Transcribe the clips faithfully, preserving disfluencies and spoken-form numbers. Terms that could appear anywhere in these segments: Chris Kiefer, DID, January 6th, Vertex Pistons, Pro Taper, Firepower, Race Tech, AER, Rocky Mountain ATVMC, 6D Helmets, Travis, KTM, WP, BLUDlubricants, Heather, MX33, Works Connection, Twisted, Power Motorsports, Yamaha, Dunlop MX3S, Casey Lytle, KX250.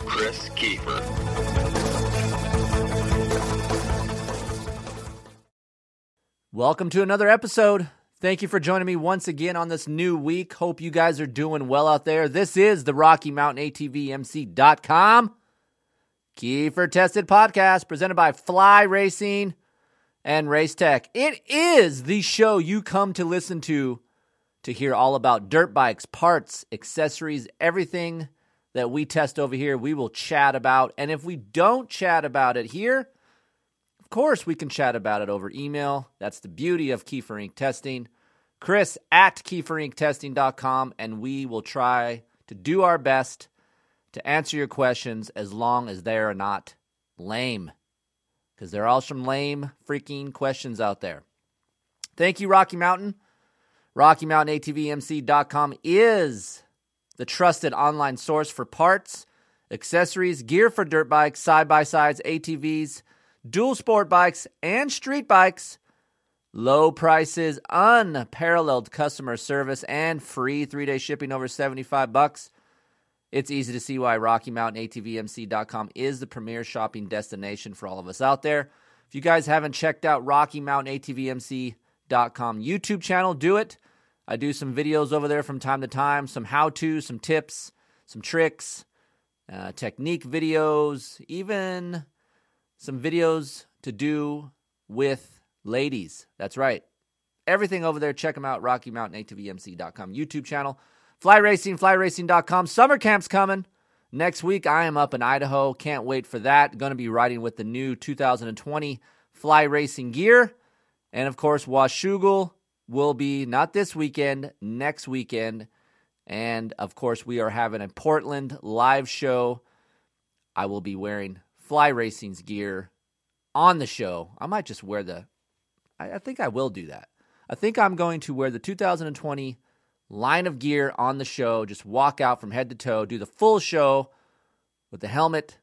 Chris Kiefer. Welcome to another episode. Thank you for joining me once again on this new week. Hope you guys are doing well out there. This is the Rocky Mountain A T V M C dot com Kiefer Tested Podcast presented by Fly Racing and Race Tech. It is the show you come to listen to to hear all about dirt bikes, parts, accessories, everything that we test over here, we will chat about. And if we don't chat about it here, of course, we can chat about it over email. That's the beauty of Kiefer Incorporated. Testing. Chris at Kiefer Inc Testing dot com, and we will try to do our best to answer your questions as long as they are not lame, because there are some lame freaking questions out there. Thank you, Rocky Mountain. Rocky Mountain A T V M C dot com is the trusted online source for parts, accessories, gear for dirt bikes, side-by-sides, A T Vs, dual sport bikes, and street bikes. Low prices, unparalleled customer service, and free three-day shipping over seventy-five bucks. It's easy to see why Rocky Mountain A T V M C dot com is the premier shopping destination for all of us out there. If you guys haven't checked out Rocky Mountain A T V M C dot com YouTube channel, do it. I do some videos over there from time to time, some how-to, some tips, some tricks, uh, technique videos, even some videos to do with ladies. That's right. Everything over there. Check them out. Rocky Mountain A T V M C dot com YouTube channel. Fly Racing, fly racing dot com. Summer camp's coming next week. I am up in Idaho. Can't wait for that. Going to be riding with the new two thousand twenty Fly Racing gear. And, of course, Washougal will be not this weekend, next weekend. And, of course, we are having a Portland live show. I will be wearing Fly Racing's gear on the show. I might just wear the, I, I think I will do that. I think I'm going to wear the two thousand twenty line of gear on the show, just walk out from head to toe, do the full show with the helmet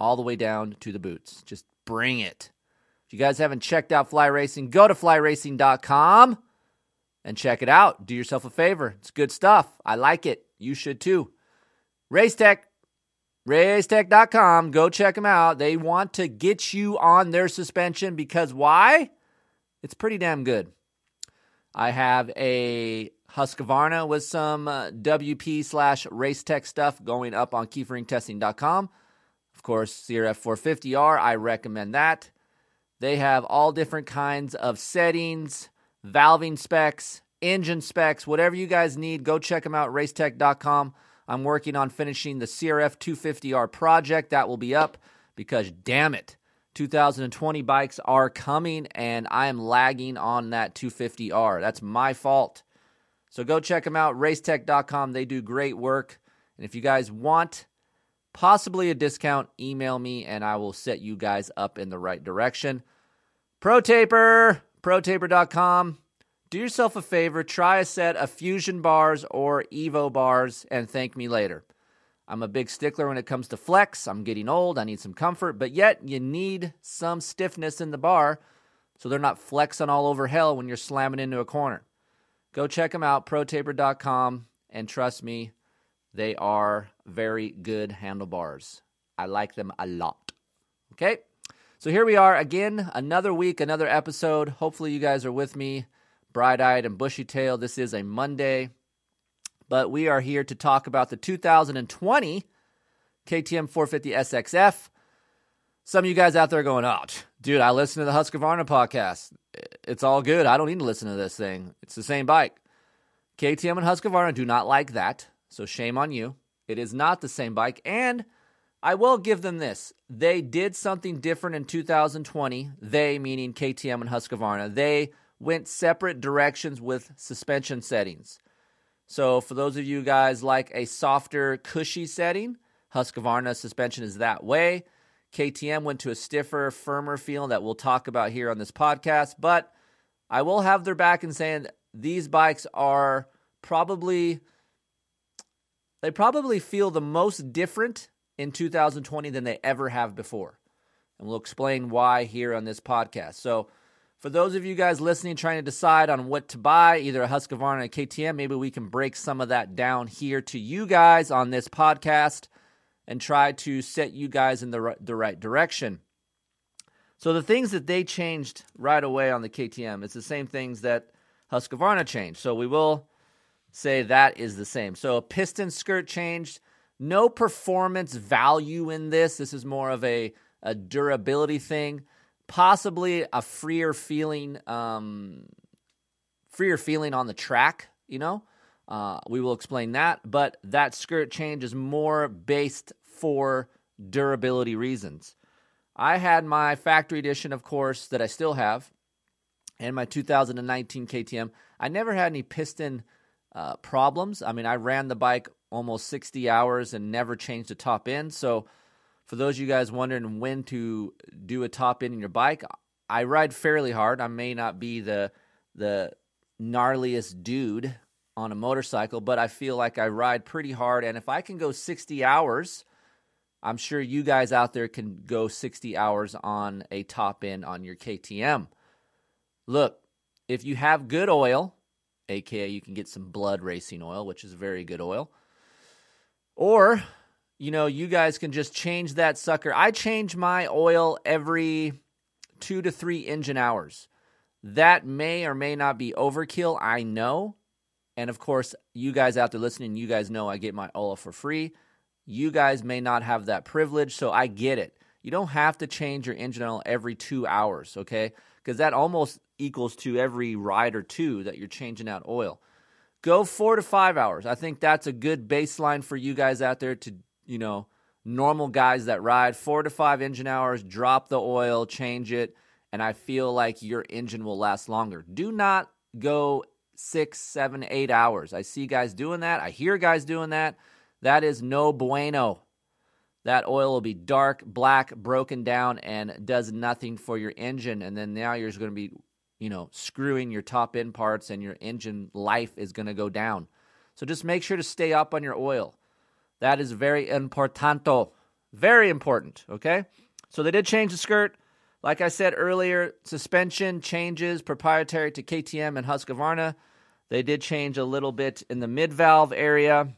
all the way down to the boots. Just bring it. If you guys haven't checked out Fly Racing, go to fly racing dot com and check it out. Do yourself a favor. It's good stuff. I like it. You should too. Race Tech. Race Tech dot com, go check them out. They want to get you on their suspension because why? It's pretty damn good. I have a Husqvarna with some uh, W P slash Race Tech stuff going up on Kiefer Inc Testing dot com. Of course, C R F four fifty R, I recommend that. They have all different kinds of settings, valving specs, engine specs, whatever you guys need, go check them out, Race Tech dot com. I'm working on finishing the C R F two fifty R project. That will be up because, damn it, two thousand twenty bikes are coming, and I am lagging on that two fifty R. That's my fault. So go check them out, Race Tech dot com. They do great work. And if you guys want possibly a discount, email me, and I will set you guys up in the right direction. Pro Taper, Pro Taper dot com. Do yourself a favor, try a set of Fusion bars or Evo bars and thank me later. I'm a big stickler when it comes to flex. I'm getting old, I need some comfort, but yet you need some stiffness in the bar so they're not flexing all over hell when you're slamming into a corner. Go check them out, Pro Taper dot com, and trust me, they are very good handlebars. I like them a lot. Okay, so here we are again, another week, another episode. Hopefully you guys are with me. Bright-eyed and bushy-tailed. This is a Monday, but we are here to talk about the two thousand twenty K T M four fifty S X F. Some of you guys out there are going, oh, dude, I listen to the Husqvarna podcast. It's all good. I don't need to listen to this thing. It's the same bike. K T M and Husqvarna do not like that, so shame on you. It is not the same bike, and I will give them this. They did something different in two thousand twenty. They, meaning K T M and Husqvarna, they went separate directions with suspension settings. So for those of you guys like a softer, cushy setting, Husqvarna suspension is that way. K T M went to a stiffer, firmer feel that we'll talk about here on this podcast. But I will have their back in saying these bikes are probably, they probably feel the most different in two thousand twenty than they ever have before. And we'll explain why here on this podcast. So for those of you guys listening, trying to decide on what to buy, either a Husqvarna or a K T M, maybe we can break some of that down here to you guys on this podcast and try to set you guys in the right, the right direction. So the things that they changed right away on the K T M, it's the same things that Husqvarna changed. So we will say that is the same. So a piston skirt changed. No performance value in this. This is more of a, a durability thing. Possibly a freer feeling, um, freer feeling on the track, you know. Uh, we will explain that, but that skirt change is more based for durability reasons. I had my factory edition, of course, that I still have, and my two thousand nineteen K T M. I never had any piston uh, problems. I mean, I ran the bike almost sixty hours and never changed the top end. So for those of you guys wondering when to do a top end in your bike, I ride fairly hard. I may not be the the gnarliest dude on a motorcycle, but I feel like I ride pretty hard. And if I can go sixty hours, I'm sure you guys out there can go sixty hours on a top end on your K T M. Look, if you have good oil, aka you can get some BLUD Racing oil, which is very good oil, or, you know, you guys can just change that sucker. I change my oil every two to three engine hours. That may or may not be overkill, I know. And, of course, you guys out there listening, you guys know I get my oil for free. You guys may not have that privilege, so I get it. You don't have to change your engine oil every two hours, okay? Because that almost equals to every ride or two that you're changing out oil. Go four to five hours. I think that's a good baseline for you guys out there to, you know, normal guys that ride. Four to five engine hours, drop the oil, change it, and I feel like your engine will last longer. Do not go six, seven, eight hours. I see guys doing that. I hear guys doing that. That is no bueno. That oil will be dark, black, broken down, and does nothing for your engine. And then now you're going to be, you know, screwing your top end parts, and your engine life is going to go down. So just make sure to stay up on your oil. That is very importante. Very important, okay? So they did change the skirt. Like I said earlier, suspension changes proprietary to K T M and Husqvarna. They did change a little bit in the mid-valve area.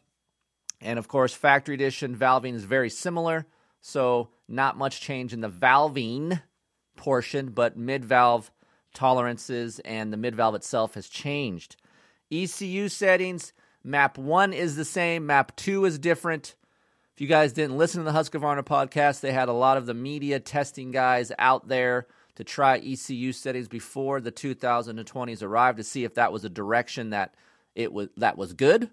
And, of course, factory edition valving is very similar, so not much change in the valving portion, but mid-valve tolerances and the mid-valve itself has changed. E C U settings, map one is the same, map two is different. If you guys didn't listen to the Husqvarna podcast, they had a lot of the media testing guys out there to try E C U settings before the two thousand twenties arrived to see if that was a direction that it was that was good.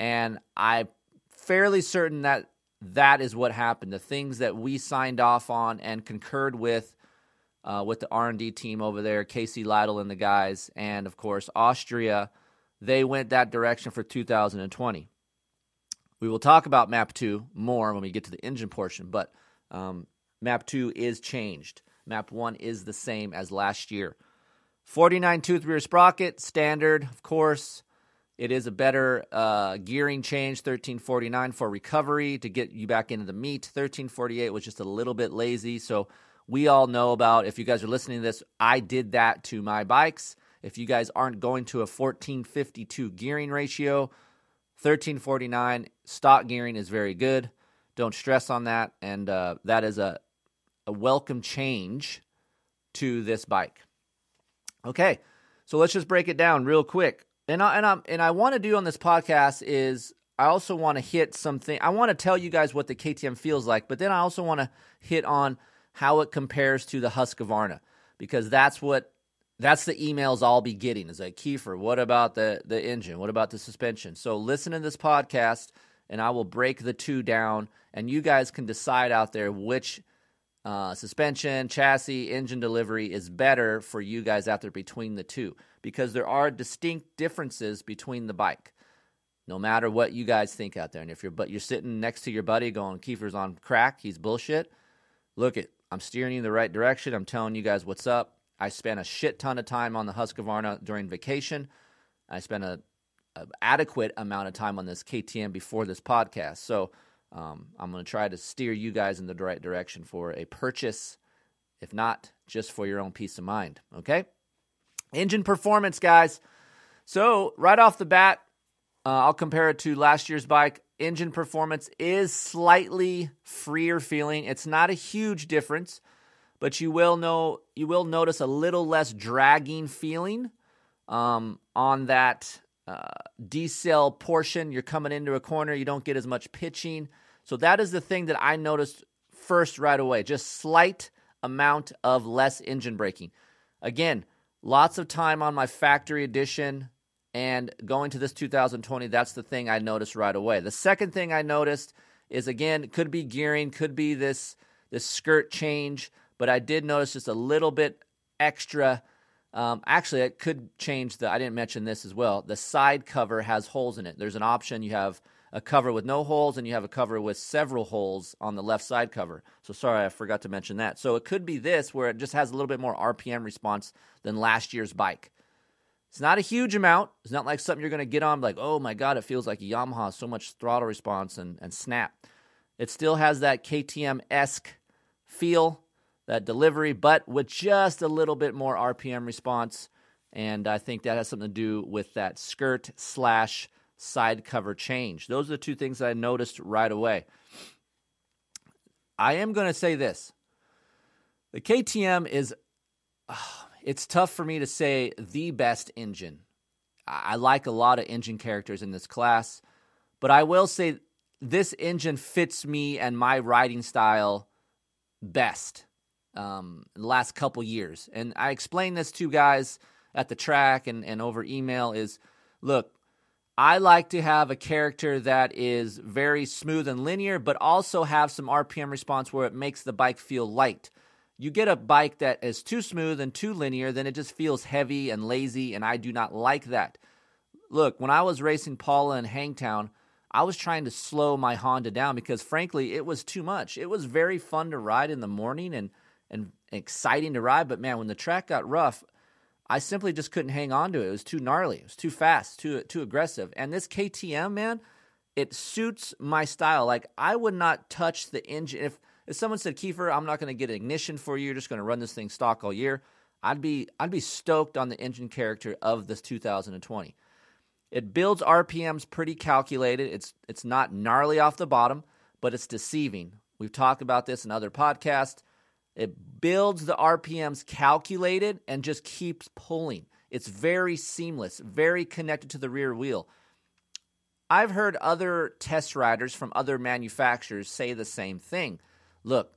And I'm fairly certain that that is what happened. The things that we signed off on and concurred with uh, with the R and D team over there, Casey Lytle and the guys, and, of course, Austria, they went that direction for two thousand twenty. We will talk about map two more when we get to the engine portion, but um, map two is changed. map one is the same as last year. forty-nine tooth rear sprocket, standard, of course. It is a better uh, gearing change, thirteen forty-nine for recovery to get you back into the meat. thirteen forty-eight was just a little bit lazy, so we all know about, if you guys are listening to this, I did that to my bikes. If you guys aren't going to a fourteen fifty-two gearing ratio, thirteen forty-nine stock gearing is very good. Don't stress on that, and uh, that is a, a welcome change to this bike. Okay, so let's just break it down real quick. And I and I and I want to do on this podcast is I also want to hit something. I want to tell you guys what the K T M feels like, but then I also want to hit on how it compares to the Husqvarna, because that's what That's the emails I'll be getting. It's like, Kiefer, what about the, the engine? What about the suspension? So listen to this podcast, and I will break the two down, and you guys can decide out there which uh, suspension, chassis, engine delivery is better for you guys out there between the two, because there are distinct differences between the bike, no matter what you guys think out there. And if you're but you're sitting next to your buddy going, Kiefer's on crack, he's bullshit, look it, I'm steering you in the right direction. I'm telling you guys what's up. I spent a shit ton of time on the Husqvarna during vacation. I spent a, a adequate amount of time on this K T M before this podcast. So um, I'm going to try to steer you guys in the right direction for a purchase, if not just for your own peace of mind. Okay? Engine performance, guys. So right off the bat, uh, I'll compare it to last year's bike. Engine performance is slightly freer feeling. It's not a huge difference, but you will know you will notice a little less dragging feeling um, on that uh, decel portion. You're coming into a corner, you don't get as much pitching. So that is the thing that I noticed first right away, just slight amount of less engine braking. Again, lots of time on my factory edition, and going to this two thousand twenty, that's the thing I noticed right away. The second thing I noticed is, again, could be gearing, could be this this skirt change, but I did notice just a little bit extra. Um, actually, it could change the, I didn't mention this as well, the side cover has holes in it. There's an option. You have a cover with no holes, and you have a cover with several holes on the left side cover. So sorry, I forgot to mention that. So it could be this, where it just has a little bit more R P M response than last year's bike. It's not a huge amount. It's not like something you're going to get on like, oh my God, it feels like a Yamaha, so much throttle response and, and snap. It still has that K T M-esque feel, that delivery, but with just a little bit more R P M response. And I think that has something to do with that skirt slash side cover change. Those are the two things I noticed right away. I am going to say this. The K T M is... Uh, It's tough for me to say the best engine. I like a lot of engine characters in this class, but I will say this engine fits me and my riding style best um, the last couple years. And I explained this to guys at the track and, and over email is, look, I like to have a character that is very smooth and linear, but also have some R P M response where it makes the bike feel light. You get a bike that is too smooth and too linear, then it just feels heavy and lazy, and I do not like that. Look, when I was racing Paula in Hangtown, I was trying to slow my Honda down because, frankly, it was too much. It was very fun to ride in the morning and, and exciting to ride, but, man, when the track got rough, I simply just couldn't hang on to it. It was too gnarly. It was too fast, too, too aggressive. And this K T M, man, it suits my style. Like, I would not touch the engine. If If someone said, Kiefer, I'm not going to get an ignition for you, you're just going to run this thing stock all year, I'd be I'd be stoked on the engine character of this two thousand twenty. It builds R P Ms pretty calculated. It's it's not gnarly off the bottom, but it's deceiving. We've talked about this in other podcasts. It builds the R P Ms calculated and just keeps pulling. It's very seamless, very connected to the rear wheel. I've heard other test riders from other manufacturers say the same thing. Look,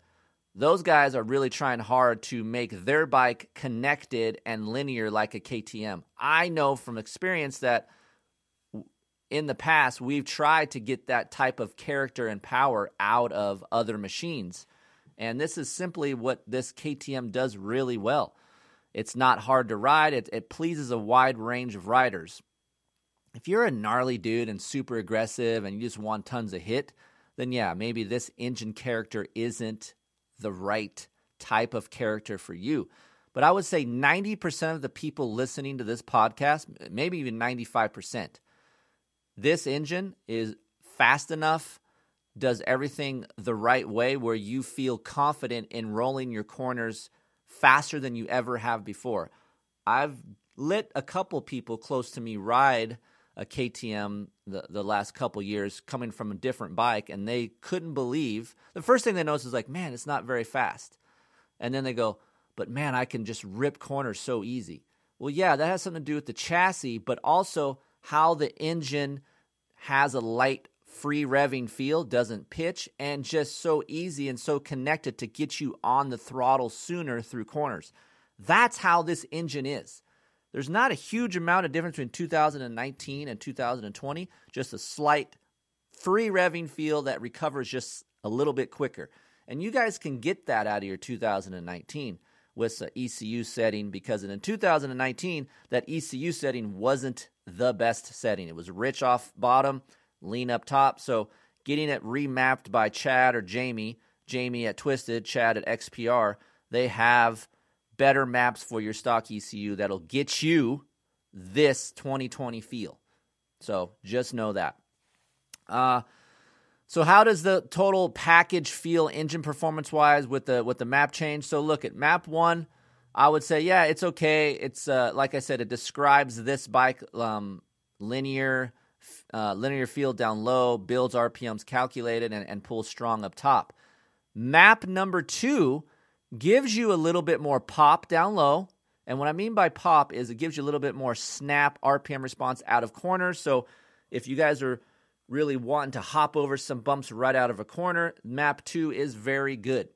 those guys are really trying hard to make their bike connected and linear like a K T M. I know from experience that in the past, we've tried to get that type of character and power out of other machines. And this is simply what this K T M does really well. It's not hard to ride. It, it pleases a wide range of riders. If you're a gnarly dude and super aggressive and you just want tons of hit, then yeah, maybe this engine character isn't the right type of character for you. But I would say ninety percent of the people listening to this podcast, maybe even ninety-five percent, this engine is fast enough, does everything the right way where you feel confident in rolling your corners faster than you ever have before. I've let a couple people close to me ride a K T M the, the last couple years coming from a different bike, and they couldn't believe. The first thing they noticed is like, man, it's not very fast. And then they go, but man, I can just rip corners so easy. Well, yeah, that has something to do with the chassis, but also how the engine has a light, free revving feel, doesn't pitch, and just so easy and so connected to get you on the throttle sooner through corners. That's how this engine is. There's not a huge amount of difference between two thousand nineteen and two thousand twenty, just a slight free revving feel that recovers just a little bit quicker. And you guys can get that out of your two thousand nineteen with the E C U setting, because in two thousand nineteen, that E C U setting wasn't the best setting. It was rich off bottom, lean up top. So getting it remapped by Chad or Jamie Jamie at Twisted, Chad at X P R, they have better maps for your stock E C U that'll get you this twenty twenty feel. So just know that. Uh, so how does the total package feel engine performance-wise with the with the map change? So look at map one. I would say, yeah, it's okay. It's uh, like I said, it describes this bike um, linear uh, linear field down low, builds R P Ms calculated, and, and pulls strong up top. Map number two gives you a little bit more pop down low. And what I mean by pop is it gives you a little bit more snap R P M response out of corners. So if you guys are really wanting to hop over some bumps right out of a corner, map two is very good.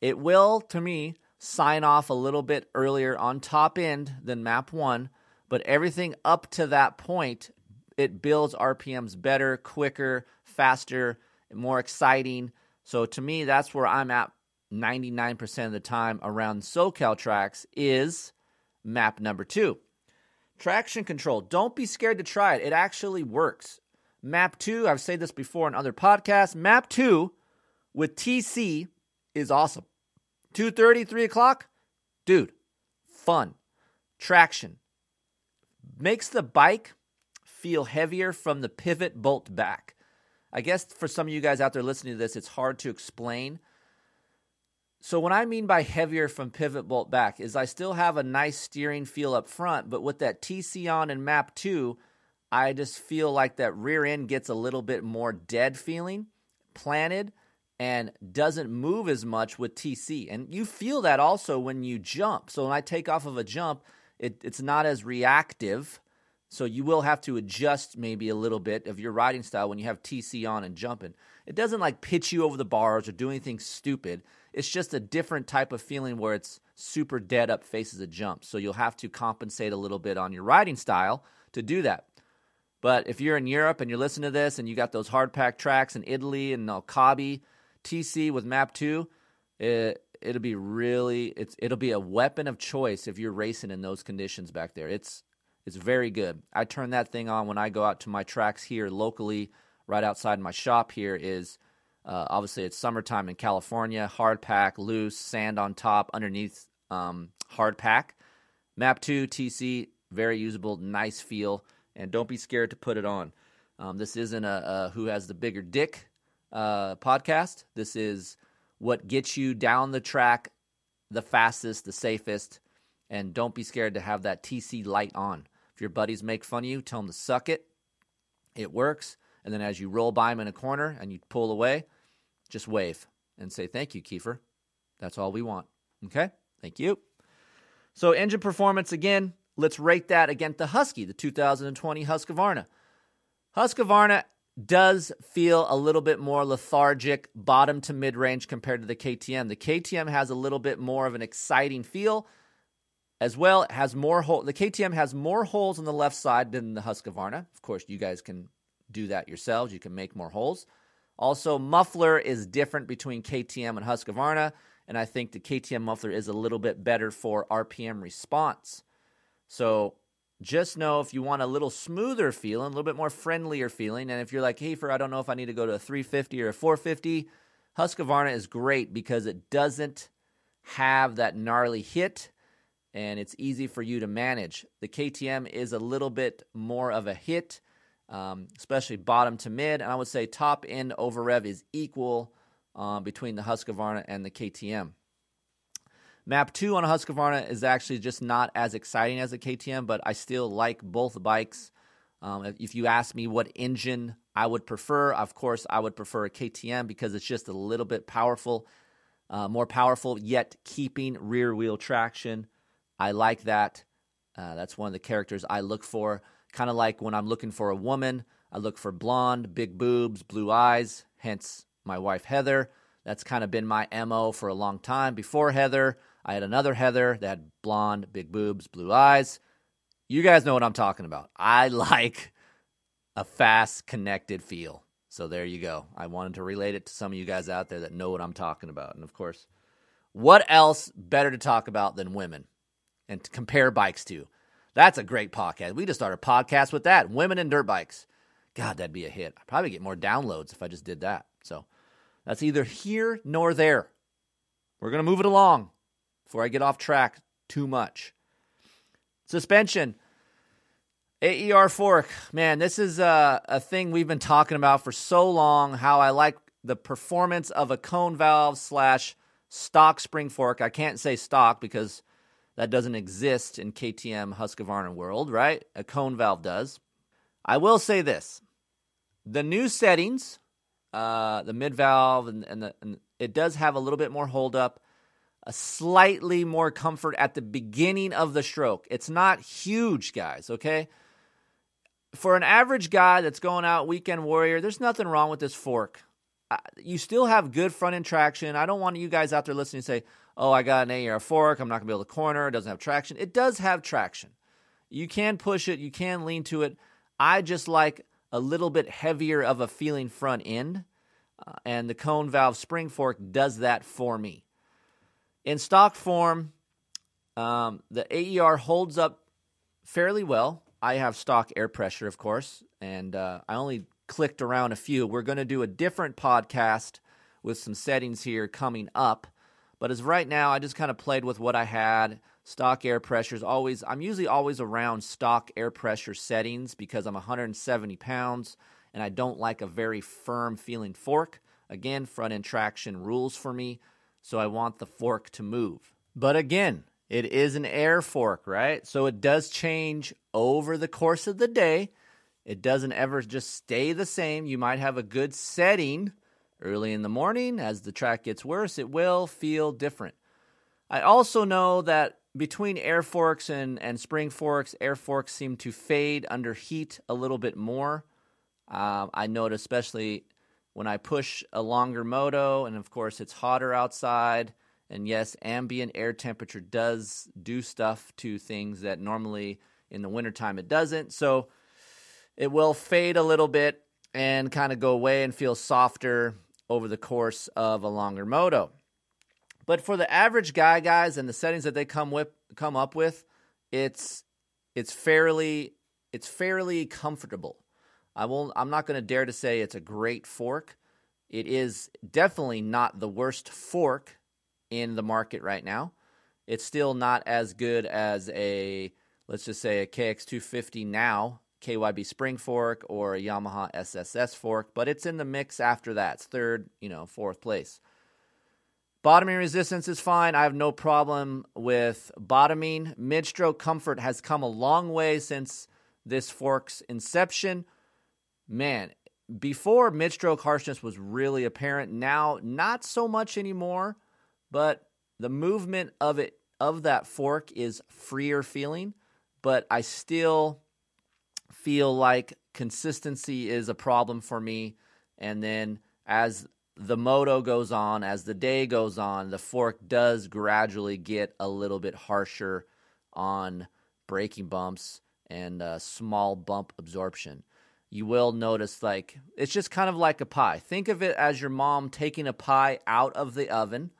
It will, to me, sign off a little bit earlier on top end than map one, but everything up to that point, it builds R P Ms better, quicker, faster, more exciting. So to me, that's where I'm at ninety-nine percent of the time around SoCal tracks is map number two. Traction control. Don't be scared to try it. It actually works. Map two, I've said this before in other podcasts, map two with T C is awesome. two thirty, three o'clock, dude, fun. Traction. Makes the bike feel heavier from the pivot bolt back. I guess for some of you guys out there listening to this, it's hard to explain. So what I mean by heavier from pivot bolt back is I still have a nice steering feel up front, but with that T C on in map two, I just feel like that rear end gets a little bit more dead feeling, planted, and doesn't move as much with T C. And you feel that also when you jump. So when I take off of a jump, it, it's not as reactive. So you will have to adjust maybe a little bit of your riding style when you have T C on and jumping. It doesn't like pitch you over the bars or do anything stupid. It's just a different type of feeling where it's super dead up faces a jump. So you'll have to compensate a little bit on your riding style to do that. But if you're in Europe and you're listening to this and you got those hard pack tracks in Italy and Alcabi, T C with map two, it, it'll be really, it's, it'll be a weapon of choice if you're racing in those conditions back there. It's, it's very good. I turn that thing on when I go out to my tracks here locally, right outside my shop here is, uh, obviously it's summertime in California, hard pack, loose, sand on top, underneath um, hard pack. Map two, T C, very usable, nice feel, and don't be scared to put it on. Um, this isn't a, a who has the bigger dick Uh, podcast. This is what gets you down the track the fastest, the safest, and don't be scared to have that T C light on. If your buddies make fun of you, tell them to suck it. It works. And then as you roll by them in a corner and you pull away, just wave and say, thank you, Kiefer. That's all we want. Okay? Thank you. So engine performance, again, let's rate that against the Husky, the two thousand twenty Husqvarna. Husqvarna does feel a little bit more lethargic bottom to mid-range compared to the K T M. The K T M has a little bit more of an exciting feel as well. It has more hole. The K T M has more holes on the left side than the Husqvarna. Of course, you guys can do that yourselves. You can make more holes. Also, muffler is different between K T M and Husqvarna, and I think the K T M muffler is a little bit better for R P M response. So just know if you want a little smoother feeling, a little bit more friendlier feeling, and if you're like, hey, for I don't know if I need to go to a three fifty or a four fifty, Husqvarna is great because it doesn't have that gnarly hit, and it's easy for you to manage. The K T M is a little bit more of a hit, um, especially bottom to mid, and I would say top end over rev is equal uh, between the Husqvarna and the K T M. Map two on a Husqvarna is actually just not as exciting as a K T M, but I still like both bikes. Um, if you ask me what engine I would prefer, of course, I would prefer a K T M because it's just a little bit powerful, uh, more powerful, yet keeping rear wheel traction. I like that. Uh, that's one of the characters I look for. Kind of like when I'm looking for a woman, I look for blonde, big boobs, blue eyes, hence my wife Heather. That's kind of been my M O for a long time. Before Heather, I had another Heather that had blonde, big boobs, blue eyes. You guys know what I'm talking about. I like a fast, connected feel. So there you go. I wanted to relate it to some of you guys out there that know what I'm talking about. And, of course, what else better to talk about than women and to compare bikes to? That's a great podcast. We just started a podcast with that, women and dirt bikes. God, that'd be a hit. I'd probably get more downloads if I just did that. So That's either here nor there. We're going to move it along before I get off track too much. Suspension. A E R fork. Man, this is a, a thing we've been talking about for so long, how I like the performance of a cone valve slash stock spring fork. I can't say stock because that doesn't exist in K T M Husqvarna world, right? A cone valve does. I will say this. The new settings, uh, the mid valve, and, and, the, and it does have a little bit more hold up, a slightly more comfort at the beginning of the stroke. It's not huge, guys, okay? For an average guy that's going out weekend warrior, there's nothing wrong with this fork. Uh, you still have good front end traction. I don't want you guys out there listening to say, oh, I got an A E R fork, I'm not going to be able to corner, it doesn't have traction. It does have traction. You can push it, you can lean to it. I just like a little bit heavier of a feeling front end, uh, and the cone valve spring fork does that for me. In stock form, um, the A E R holds up fairly well. I have stock air pressure, of course, and uh, I only clicked around a few. We're going to do a different podcast with some settings here coming up. But as of right now, I just kind of played with what I had. Stock air pressure is always, I'm usually always around stock air pressure settings because I'm one hundred seventy pounds and I don't like a very firm feeling fork. Again, front end traction rules for me, so I want the fork to move. But again, it is an air fork, right? So it does change over the course of the day. It doesn't ever just stay the same. You might have a good setting early in the morning. As the track gets worse, it will feel different. I also know that between air forks and, and spring forks, air forks seem to fade under heat a little bit more. Um, I notice especially when I push a longer moto, and of course it's hotter outside, and yes, ambient air temperature does do stuff to things that normally in the wintertime it doesn't. So it will fade a little bit and kind of go away and feel softer over the course of a longer moto. But for the average guy, guys, and the settings that they come with, come up with, it's it's fairly it's fairly comfortable. I won't, I'm not going to dare to say it's a great fork. It is definitely not the worst fork in the market right now. It's still not as good as a, let's just say a K X two fifty now, K Y B spring fork, or a Yamaha S S S fork, but it's in the mix after that. It's third, you know, fourth place. Bottoming resistance is fine. I have no problem with bottoming. Mid-stroke comfort has come a long way since this fork's inception. Man, before mid-stroke harshness was really apparent. Now, not so much anymore, but the movement of it, of that fork, is freer feeling, but I still feel like consistency is a problem for me. And then as the moto goes on, as the day goes on, the fork does gradually get a little bit harsher on braking bumps and uh, small bump absorption. You will notice, like, it's just kind of like a pie. Think of it as your mom taking a pie out of the oven.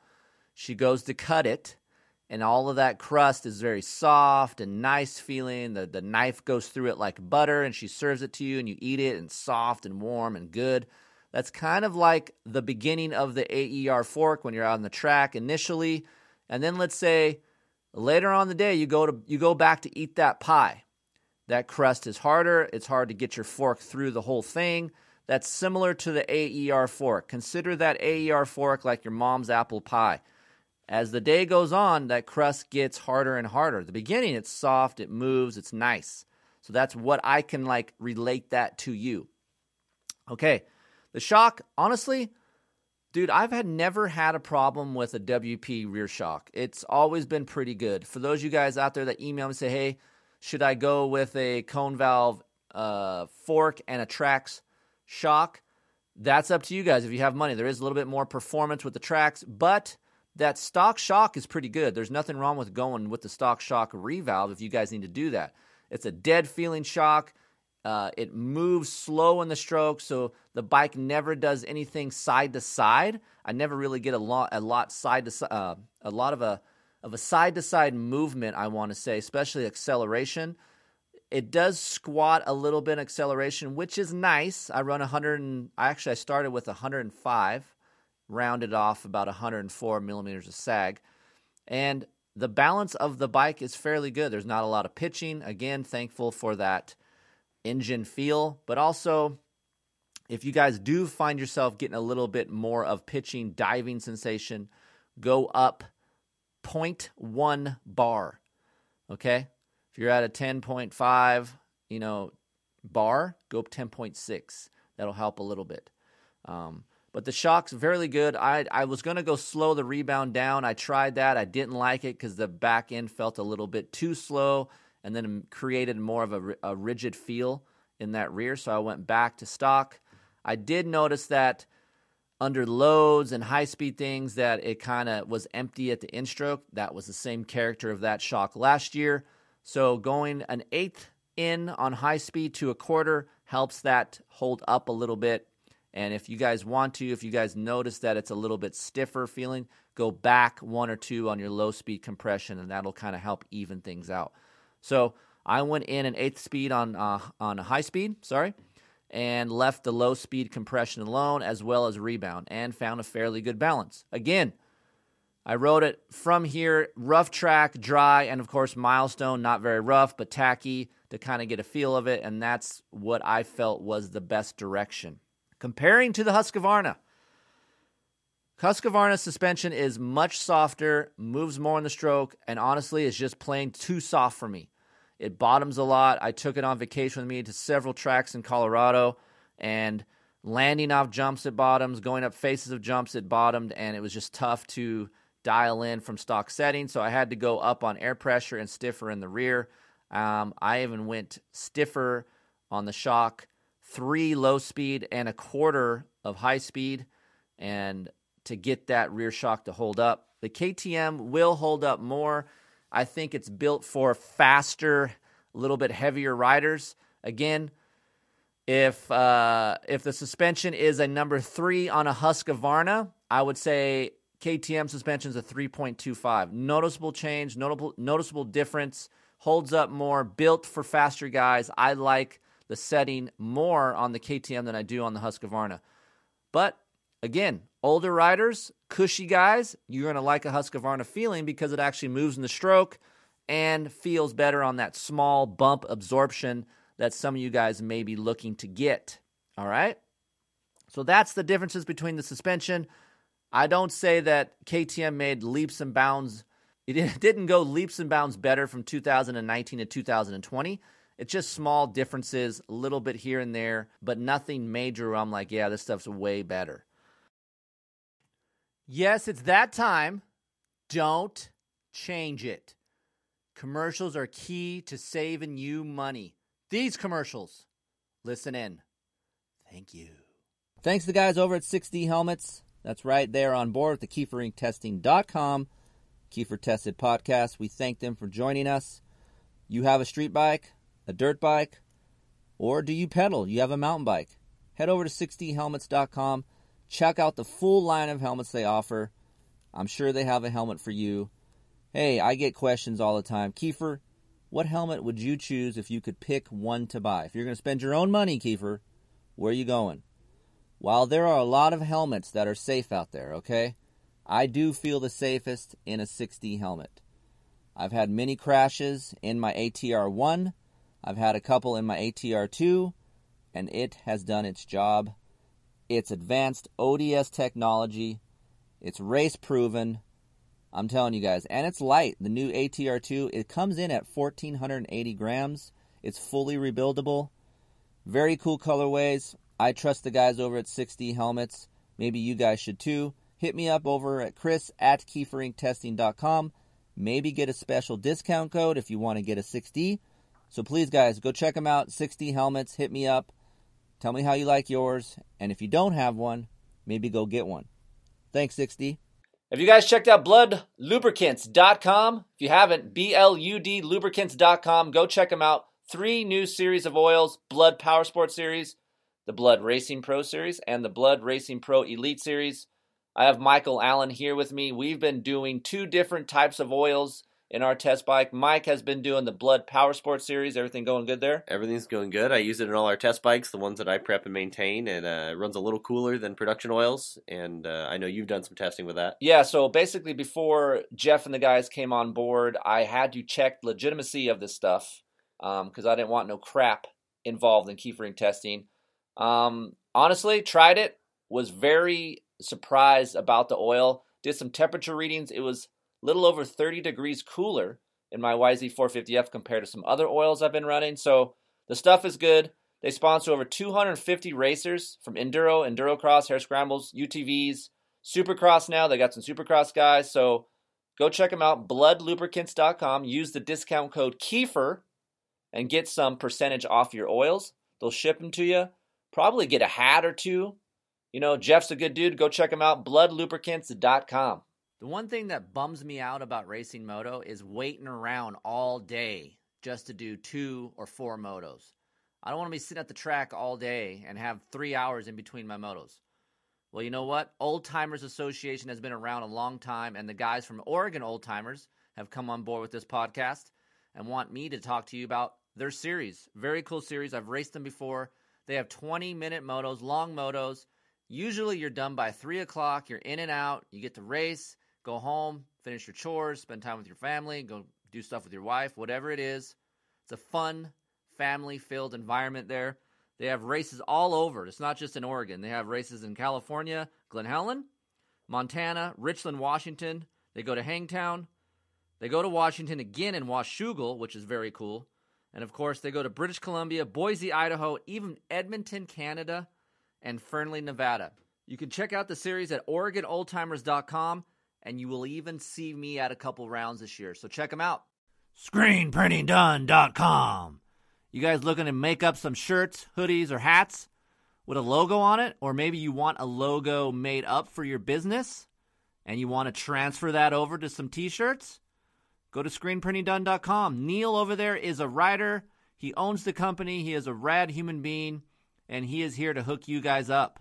She goes to cut it, and all of that crust is very soft and nice feeling. The, the knife goes through it like butter, and she serves it to you, and you eat it, and soft and warm and good. That's kind of like the beginning of the A E R fork when you're out on the track initially. And then let's say later on the day you go to you go back to eat that pie. That crust is harder. It's hard to get your fork through the whole thing. That's similar to the A E R fork. Consider that A E R fork like your mom's apple pie. As the day goes on, that crust gets harder and harder. At the beginning, it's soft, it moves, it's nice. So that's what I can like relate that to you. Okay. The shock, honestly, dude, I've had never had a problem with a W P rear shock. It's always been pretty good. For those of you guys out there that email me and say, hey, should I go with a cone valve uh, fork and a Trax shock? That's up to you guys if you have money. There is a little bit more performance with the Trax, but that stock shock is pretty good. There's nothing wrong with going with the stock shock revalve if you guys need to do that. It's a dead feeling shock. Uh, it moves slow in the stroke, so the bike never does anything side to side. I never really get a lot, a lot side to uh, a lot of a of a side to side movement. I want to say, especially acceleration. It does squat a little bit in acceleration, which is nice. I run one hundred. And, actually, I started with one hundred five, rounded off about one hundred four millimeters of sag. And the balance of the bike is fairly good. There's not a lot of pitching. Again, thankful for that engine feel. But also, if you guys do find yourself getting a little bit more of pitching, diving sensation, go up zero point one bar, okay? If you're at a ten point five, you know, bar, go up ten point six. That'll help a little bit. Um, but the shock's fairly good. I, I was going to go slow the rebound down. I tried that. I didn't like it because the back end felt a little bit too slow and then created more of a, a rigid feel in that rear, so I went back to stock. I did notice that under loads and high-speed things that it kind of was empty at the end stroke. That was the same character of that shock last year. So going an eighth in on high speed to a quarter helps that hold up a little bit. And if you guys want to, if you guys notice that it's a little bit stiffer feeling, go back one or two on your low-speed compression, and that'll kind of help even things out. So I went in an eighth speed on uh, on a high speed, sorry, and left the low-speed compression alone as well as rebound and found a fairly good balance. Again, I rode it from here, rough track, dry, and, of course, milestone, not very rough but tacky to kind of get a feel of it, and that's what I felt was the best direction. Comparing to the Husqvarna, Husqvarna suspension is much softer, moves more in the stroke, and honestly, it's just plain too soft for me. It bottoms a lot. I took it on vacation with me to several tracks in Colorado, and landing off jumps at bottoms, going up faces of jumps at bottomed, and it was just tough to dial in from stock settings, so I had to go up on air pressure and stiffer in the rear. Um, I even went stiffer on the shock, three low speed and a quarter of high speed, and to get that rear shock to hold up. The K T M will hold up more. I think it's built for faster, a little bit heavier riders. Again, if uh, if the suspension is a number three on a Husqvarna, I would say K T M suspension is a three point two five. Noticeable change, notable noticeable difference. Holds up more, built for faster guys. I like the setting more on the K T M than I do on the Husqvarna. But, again, older riders, cushy guys, you're going to like a Husqvarna feeling because it actually moves in the stroke and feels better on that small bump absorption that some of you guys may be looking to get, all right? So that's the differences between the suspension. I don't say that K T M made leaps and bounds. It didn't go leaps and bounds better from two thousand nineteen to two thousand twenty. It's just small differences, a little bit here and there, but nothing major where I'm like, yeah, this stuff's way better. Yes, it's that time. Don't change it. Commercials are key to saving you money. These commercials. Listen in. Thank you. Thanks to the guys over at six D Helmets. That's right. They are on board with the Kiefer Inc Testing dot com. Kiefer Tested Podcast. We thank them for joining us. You have a street bike, a dirt bike, or do you pedal? You have a mountain bike. Head over to six D helmets dot com. Check out the full line of helmets they offer. I'm sure they have a helmet for you. Hey, I get questions all the time. Kiefer, what helmet would you choose if you could pick one to buy? If you're going to spend your own money, Kiefer, where are you going? While there are a lot of helmets that are safe out there, okay, I do feel the safest in a six D helmet. I've had many crashes in my A T R one. I've had a couple in my A T R two, and it has done its job. It's advanced O D S technology. It's race-proven. I'm telling you guys. And it's light. The new A T R two, it comes in at one thousand four hundred eighty grams. It's fully rebuildable. Very cool colorways. I trust the guys over at six D Helmets. Maybe you guys should too. Hit me up over at Chris at Kiefer Inc Testing dot com. Maybe get a special discount code if you want to get a six D. So please, guys, go check them out. six D Helmets. Hit me up. Tell me how you like yours. And if you don't have one, maybe go get one. Thanks, six D. Have you guys checked out Blud lubricants dot com? If you haven't, B L U D lubricants dot com. Go check them out. Three new series of oils, BLUD Power Sports Series, the BLUD Racing Pro Series, and the BLUD Racing Pro Elite Series. I have Michael Allen here with me. We've been doing two different types of oils in our test bike. Mike has been doing the BLUD Power Sports series. Everything going good there? Everything's going good. I use it in all our test bikes, the ones that I prep and maintain, and uh, it runs a little cooler than production oils, and uh, I know you've done some testing with that. Yeah, so basically before Jeff and the guys came on board, I had to check legitimacy of this stuff because um, I didn't want no crap involved in keyfring testing. Um, honestly, tried it, was very surprised about the oil, did some temperature readings. It was a little over thirty degrees cooler in my Y Z four fifty F compared to some other oils I've been running. So the stuff is good. They sponsor over two hundred fifty racers from Enduro, Endurocross, Hair Scrambles, U T Vs, Supercross now. They got some Supercross guys. So go check them out, blud lubricants dot com. Use the discount code Kiefer and get some percentage off your oils. They'll ship them to you. Probably get a hat or two. You know, Jeff's a good dude. Go check him out, blud lubricants dot com. The one thing that bums me out about racing moto is waiting around all day just to do two or four motos. I don't want to be sitting at the track all day and have three hours in between my motos. Well, you know what? Old Timers Association has been around a long time, and the guys from Oregon Old Timers have come on board with this podcast and want me to talk to you about their series. Very cool series. I've raced them before. They have twenty-minute motos, long motos. Usually you're done by three o'clock, you're in and out, you get to race, go home, finish your chores, spend time with your family, go do stuff with your wife, whatever it is. It's a fun, family-filled environment there. They have races all over. It's not just in Oregon. They have races in California, Glen Helen, Montana, Richland, Washington. They go to Hangtown. They go to Washington again in Washougal, which is very cool. And, of course, they go to British Columbia, Boise, Idaho, even Edmonton, Canada, and Fernley, Nevada. You can check out the series at Oregon Old Timers dot com, and you will even see me at a couple rounds this year. So check them out. Screen Printing Done dot com. You guys looking to make up some shirts, hoodies, or hats with a logo on it? Or maybe you want a logo made up for your business, and you want to transfer that over to some T-shirts? Go to Screen Printing Done dot com. Neil over there is a writer. He owns the company. He is a rad human being. And he is here to hook you guys up.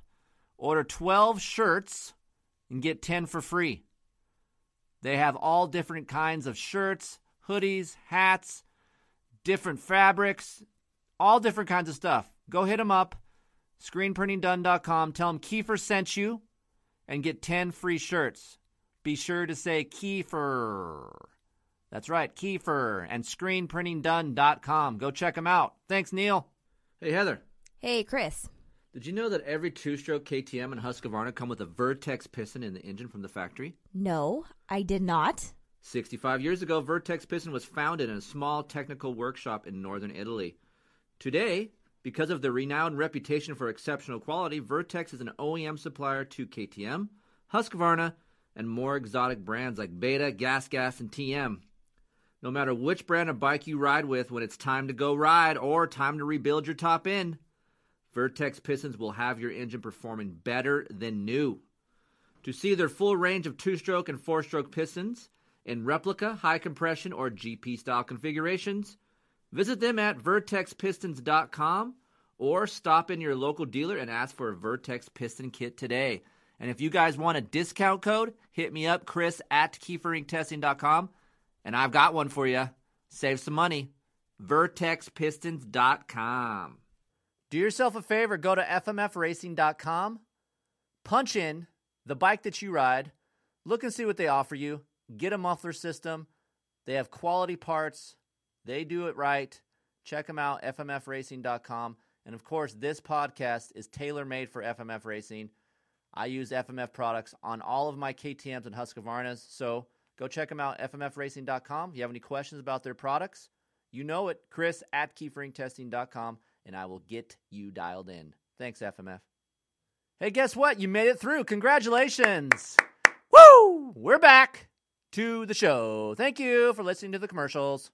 Order twelve shirts and get ten for free. They have all different kinds of shirts, hoodies, hats, different fabrics, all different kinds of stuff. Go hit them up, Screen Printing Done dot com. Tell them Kiefer sent you and get ten free shirts. Be sure to say Kiefer. That's right, Kiefer and Screen Printing Done dot com. Go check them out. Thanks, Neil. Hey, Heather. Hey, Chris. Did you know that every two-stroke K T M and Husqvarna come with a Vertex piston in the engine from the factory? No, I did not. sixty-five years ago, Vertex Piston was founded in a small technical workshop in northern Italy. Today, because of their renowned reputation for exceptional quality, Vertex is an O E M supplier to K T M, Husqvarna, and more exotic brands like Beta, Gas Gas, and T M. No matter which brand of bike you ride with, when it's time to go ride or time to rebuild your top end, Vertex Pistons will have your engine performing better than new. To see their full range of two-stroke and four-stroke pistons in replica, high compression, or G P-style configurations, visit them at vertex pistons dot com or stop in your local dealer and ask for a Vertex Piston kit today. And if you guys want a discount code, hit me up, Chris, at kiefer ing testing dot com, and I've got one for you. Save some money. vertex pistons dot com. Do yourself a favor, go to F M F Racing dot com, punch in the bike that you ride, look and see what they offer you, get a muffler system, they have quality parts, they do it right, check them out, F M F Racing dot com, and of course this podcast is tailor-made for F M F Racing. I use F M F products on all of my K T Ms and Husqvarnas, so go check them out, F M F Racing dot com. If you have any questions about their products, you know it, Chris at kiefer ing testing dot com. And I will get you dialed in. Thanks, F M F. Hey, guess what? You made it through. Congratulations. Woo! We're back to the show. Thank you for listening to the commercials.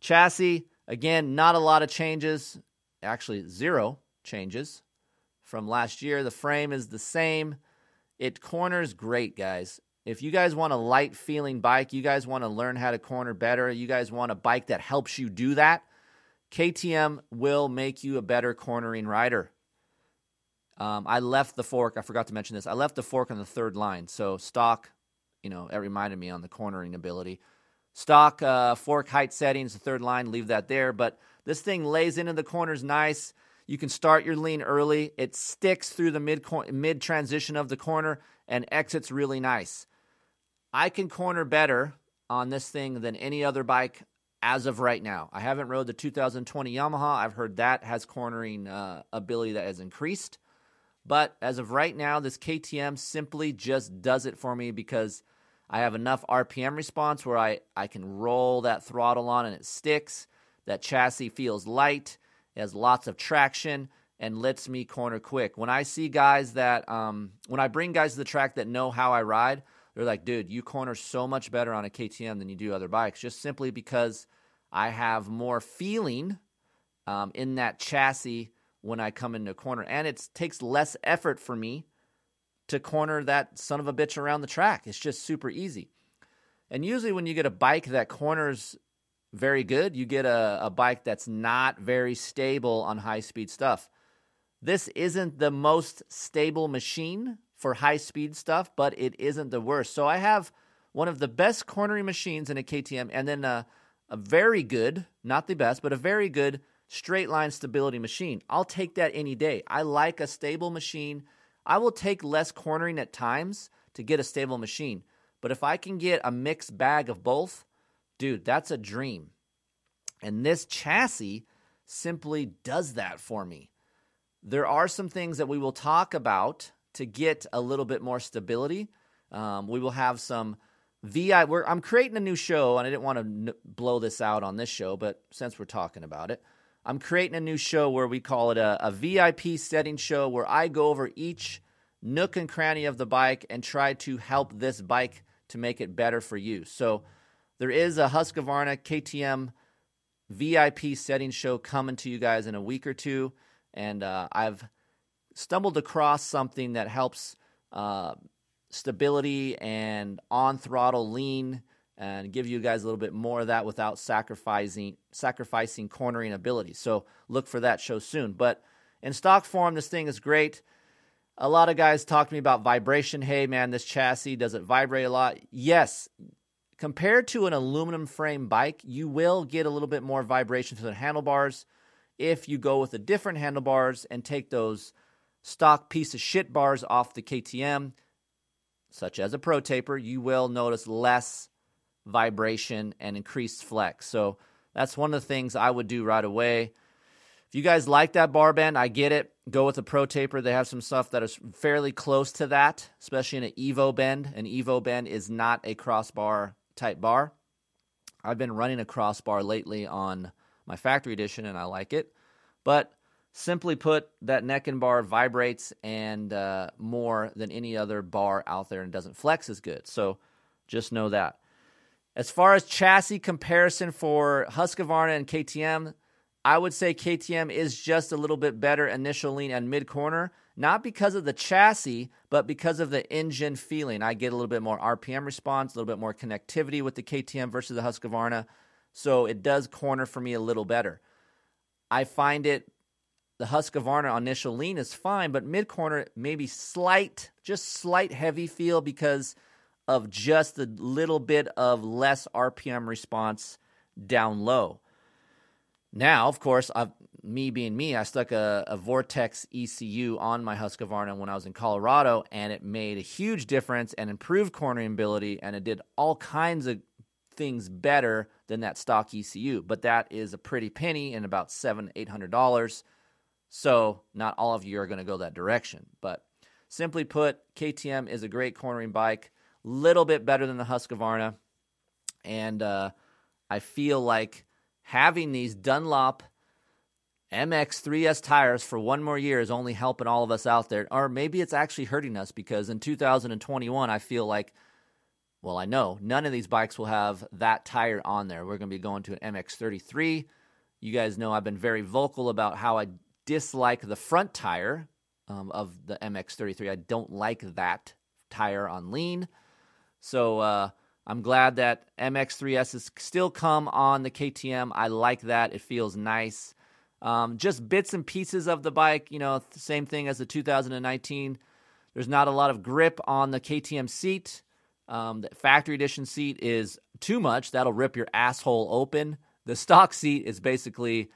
Chassis, again, not a lot of changes. Actually, zero changes from last year. The frame is the same. It corners great, guys. If you guys want a light-feeling bike, you guys want to learn how to corner better, you guys want a bike that helps you do that, K T M will make you a better cornering rider. Um, I left the fork. I forgot to mention this. I left the fork on the third line. So stock, you know, it reminded me on the cornering ability. Stock uh, fork height settings, the third line, leave that there. But this thing lays into the corners nice. You can start your lean early. It sticks through the mid mid transition of the corner and exits really nice. I can corner better on this thing than any other bike as of right now. I haven't rode the two thousand twenty Yamaha. I've heard that has cornering uh, ability that has increased. But as of right now, this K T M simply just does it for me because I have enough R P M response where I, I can roll that throttle on and it sticks. That chassis feels light. It has lots of traction and lets me corner quick. When I see guys that, um, when I bring guys to the track that know how I ride, they're like, dude, you corner so much better on a K T M than you do other bikes, just simply because I have more feeling um, in that chassis when I come into a corner. And it takes less effort for me to corner that son of a bitch around the track. It's just super easy. And usually when you get a bike that corners very good, you get a, a bike that's not very stable on high-speed stuff. This isn't the most stable machine for high-speed stuff, but it isn't the worst. So I have one of the best cornering machines in a K T M, and then a, a very good, not the best, but a very good straight-line stability machine. I'll take that any day. I like a stable machine. I will take less cornering at times to get a stable machine. But if I can get a mixed bag of both, dude, that's a dream. And this chassis simply does that for me. There are some things that we will talk about to get a little bit more stability. Um, we will have some V I. We're, I'm creating a new show, and I didn't want to n- blow this out on this show, but since we're talking about it, I'm creating a new show where we call it a, a V I P setting show, where I go over each nook and cranny of the bike and try to help this bike to make it better for you. So there is a Husqvarna K T M V I P setting show coming to you guys in a week or two, and uh, I've stumbled across something that helps uh, stability and on-throttle lean and give you guys a little bit more of that without sacrificing sacrificing cornering ability. So look for that show soon. But in stock form, this thing is great. A lot of guys talk to me about vibration. Hey, man, this chassis, does it vibrate a lot? Yes. Compared to an aluminum frame bike, you will get a little bit more vibration to the handlebars if you go with a different handlebars and take those stock piece of shit bars off the K T M, such as a Pro Taper. You will notice less vibration and increased flex. So that's one of the things I would do right away. If you guys like that bar bend, I get it. Go with a Pro Taper. They have some stuff that is fairly close to that, especially in an Evo bend. An Evo bend is not a crossbar type bar. I've been running a crossbar lately on my factory edition, and I like it. But simply put, that neck and bar vibrates and uh, more than any other bar out there, and doesn't flex as good. So just know that. As far as chassis comparison for Husqvarna and K T M, I would say K T M is just a little bit better initial lean and mid-corner, not because of the chassis, but because of the engine feeling. I get a little bit more R P M response, a little bit more connectivity with the K T M versus the Husqvarna, so it does corner for me a little better. I find it, the Husqvarna on initial lean is fine, but mid-corner maybe slight, just slight heavy feel because of just a little bit of less R P M response down low. Now, of course, I've, me being me, I stuck a, a Vertex E C U on my Husqvarna when I was in Colorado, and it made a huge difference and improved cornering ability, and it did all kinds of things better than that stock E C U. But that is a pretty penny and about seven hundred dollars, eight hundred dollars. So not all of you are going to go that direction. But simply put, K T M is a great cornering bike, little bit better than the Husqvarna, and uh, I feel like having these Dunlop M X three S tires for one more year is only helping all of us out there, or maybe it's actually hurting us, because in two thousand twenty-one, I feel like, well, I know none of these bikes will have that tire on there. We're going to be going to an M X thirty-three. You guys know I've been very vocal about how I dislike the front tire um, of the M X thirty-three. I don't like that tire on lean. So uh, I'm glad that M X three S has still come on the K T M. I like that. It feels nice. Um, just bits and pieces of the bike, you know, same thing as the two thousand nineteen. There's not a lot of grip on the K T M seat. Um, the factory edition seat is too much, that'll rip your asshole open. The stock seat is basically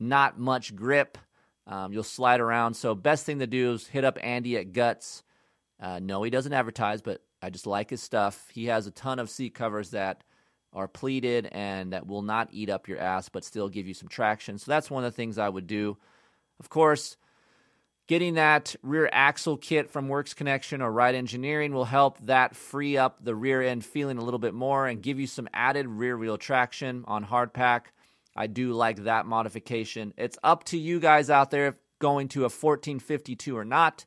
not much grip. Um, you'll slide around. So best thing to do is hit up Andy at Guts. Uh, no, he doesn't advertise, but I just like his stuff. He has a ton of seat covers that are pleated and that will not eat up your ass, but still give you some traction. So that's one of the things I would do. Of course, getting that rear axle kit from Works Connection or Ride Engineering will help that free up the rear end feeling a little bit more and give you some added rear wheel traction on hard pack. I do like that modification. It's up to you guys out there if going to a fourteen fifty-two or not.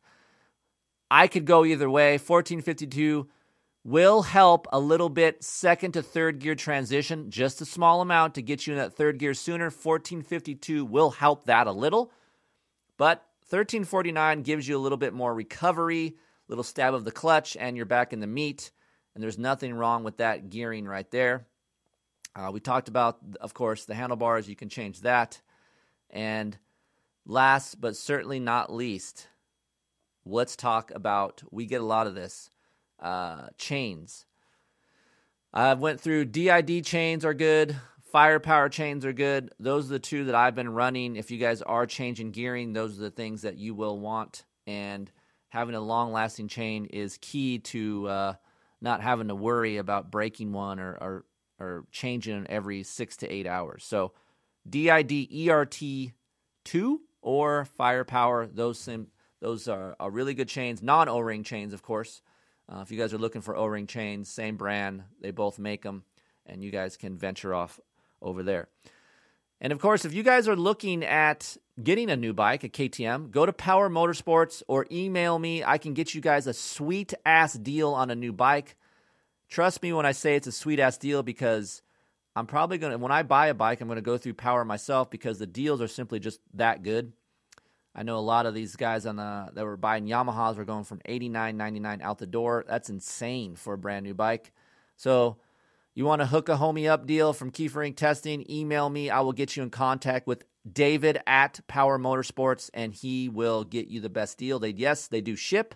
I could go either way. fourteen fifty-two will help a little bit second to third gear transition, just a small amount to get you in that third gear sooner. fourteen fifty-two will help that a little, but thirteen forty-nine gives you a little bit more recovery, little stab of the clutch, and you're back in the meat. And there's nothing wrong with that gearing right there. Uh, we talked about, of course, the handlebars. You can change that. And last but certainly not least, let's talk about, we get a lot of this, uh, chains. I went through D I D chains are good. Firepower chains are good. Those are the two that I've been running. If you guys are changing gearing, those are the things that you will want. And having a long-lasting chain is key to uh, not having to worry about breaking one or, or, or changing every six to eight hours. So D I D E R T two or Firepower, those, sim, those are, are really good chains. Non-O-ring chains, of course. Uh, if you guys are looking for O-ring chains, same brand. They both make them, and you guys can venture off over there. And of course, if you guys are looking at getting a new bike, a K T M, go to Power Motorsports or email me. I can get you guys a sweet ass deal on a new bike. Trust me when I say it's a sweet ass deal, because I'm probably going to, when I buy a bike, I'm going to go through Power myself, because the deals are simply just that good. I know a lot of these guys on the that were buying Yamahas were going from eighty-nine ninety-nine out the door. That's insane for a brand new bike. So you want to hook a homie up deal from Kiefer Incorporated. Testing, email me. I will get you in contact with David at Power Motorsports, and he will get you the best deal. They Yes, they do ship,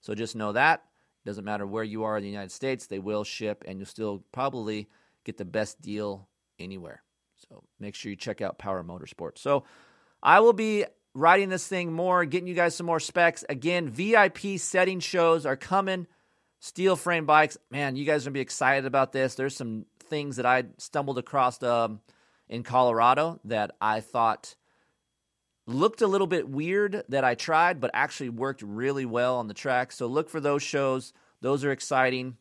so just know that. It doesn't matter where you are in the United States. They will ship, and you'll still probably get the best deal anywhere. So make sure you check out Power Motorsports. So I will be riding this thing more, getting you guys some more specs. Again, V I P setting shows are coming. Steel frame bikes, man, you guys are going to be excited about this. There's some things that I stumbled across um, in Colorado that I thought looked a little bit weird that I tried, but actually worked really well on the track. So look for those shows. Those are exciting.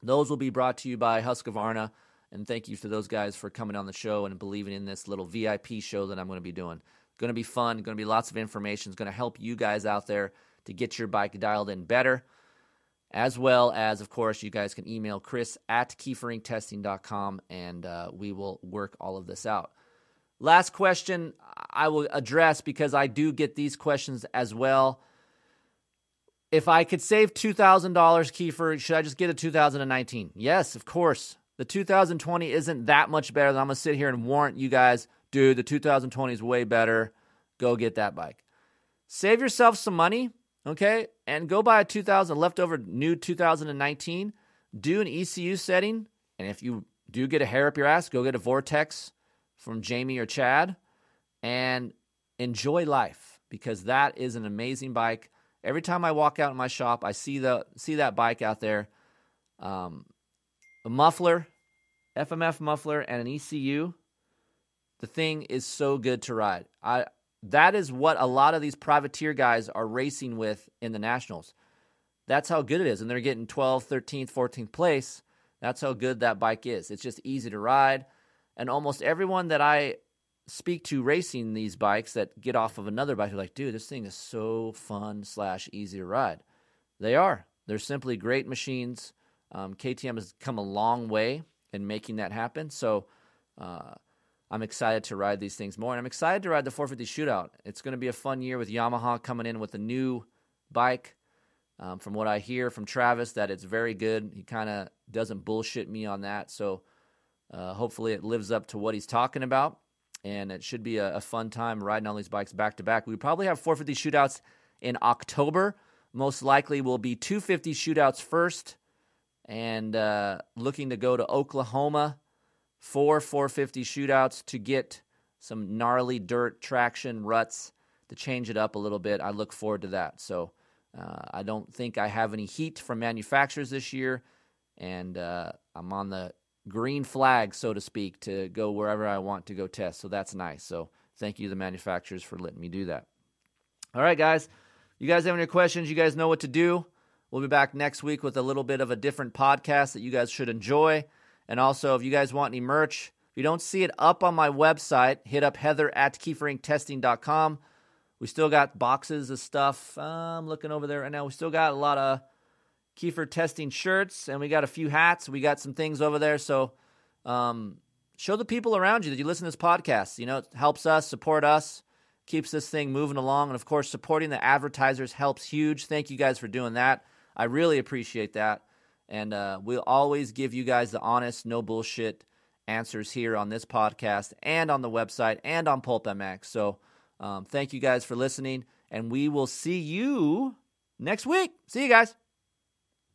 Those will be brought to you by Husqvarna, and thank you to those guys for coming on the show and believing in this little V I P show that I'm going to be doing. Going to be fun. Going to be lots of information. It's going to help you guys out there to get your bike dialed in better. As well as, of course, you guys can email Chris at Kiefer Inc testing dot com, and uh, we will work all of this out. Last question I will address, because I do get these questions as well. If I could save two thousand dollars, Kiefer, should I just get a two thousand nineteen? Yes, of course. The two thousand twenty isn't that much better. I'm going to sit here and warrant you guys, dude, the two thousand twenty is way better. Go get that bike. Save yourself some money. Okay, and go buy a two thousand leftover new two thousand nineteen, do an E C U setting, and if you do get a hair up your ass, go get a Vertex from Jamie or Chad, and enjoy life, because that is an amazing bike. Every time I walk out in my shop, I see the see that bike out there. Um, a muffler, F M F muffler, and an E C U. The thing is so good to ride. I. That is what a lot of these privateer guys are racing with in the nationals. That's how good it is. And they're getting twelfth, thirteenth, fourteenth place. That's how good that bike is. It's just easy to ride. And almost everyone that I speak to racing these bikes that get off of another bike, they're like, dude, this thing is so fun slash easy to ride. They are. They're simply great machines. Um, K T M has come a long way in making that happen. So, uh, I'm excited to ride these things more, and I'm excited to ride the four fifty Shootout. It's going to be a fun year with Yamaha coming in with a new bike. Um, from what I hear from Travis, that it's very good. He kind of doesn't bullshit me on that, so uh, hopefully it lives up to what he's talking about, and it should be a, a fun time riding all these bikes back-to-back. We probably have four fifty Shootouts in October. Most likely will be two fifty Shootouts first, and uh, looking to go to Oklahoma for four fifty shootouts to get some gnarly dirt, traction, ruts, to change it up a little bit. I look forward to that. So uh, I don't think I have any heat from manufacturers this year, and uh, I'm on the green flag, so to speak, to go wherever I want to go test. So that's nice. So thank you to the manufacturers for letting me do that. All right, guys. You guys have any questions? You guys know what to do. We'll be back next week with a little bit of a different podcast that you guys should enjoy. And also, if you guys want any merch, if you don't see it up on my website, hit up Heather at kieferingtesting dot com. We still got boxes of stuff. Uh, I'm looking over there right now. We still got a lot of Kiefer Testing shirts, and we got a few hats. We got some things over there. So um, show the people around you that you listen to this podcast. You know, it helps us, support us, keeps this thing moving along. And, of course, supporting the advertisers helps huge. Thank you guys for doing that. I really appreciate that. And uh, we'll always give you guys the honest, no bullshit answers here on this podcast and on the website and on Pulp M X. So um, thank you guys for listening, and we will see you next week. See you guys.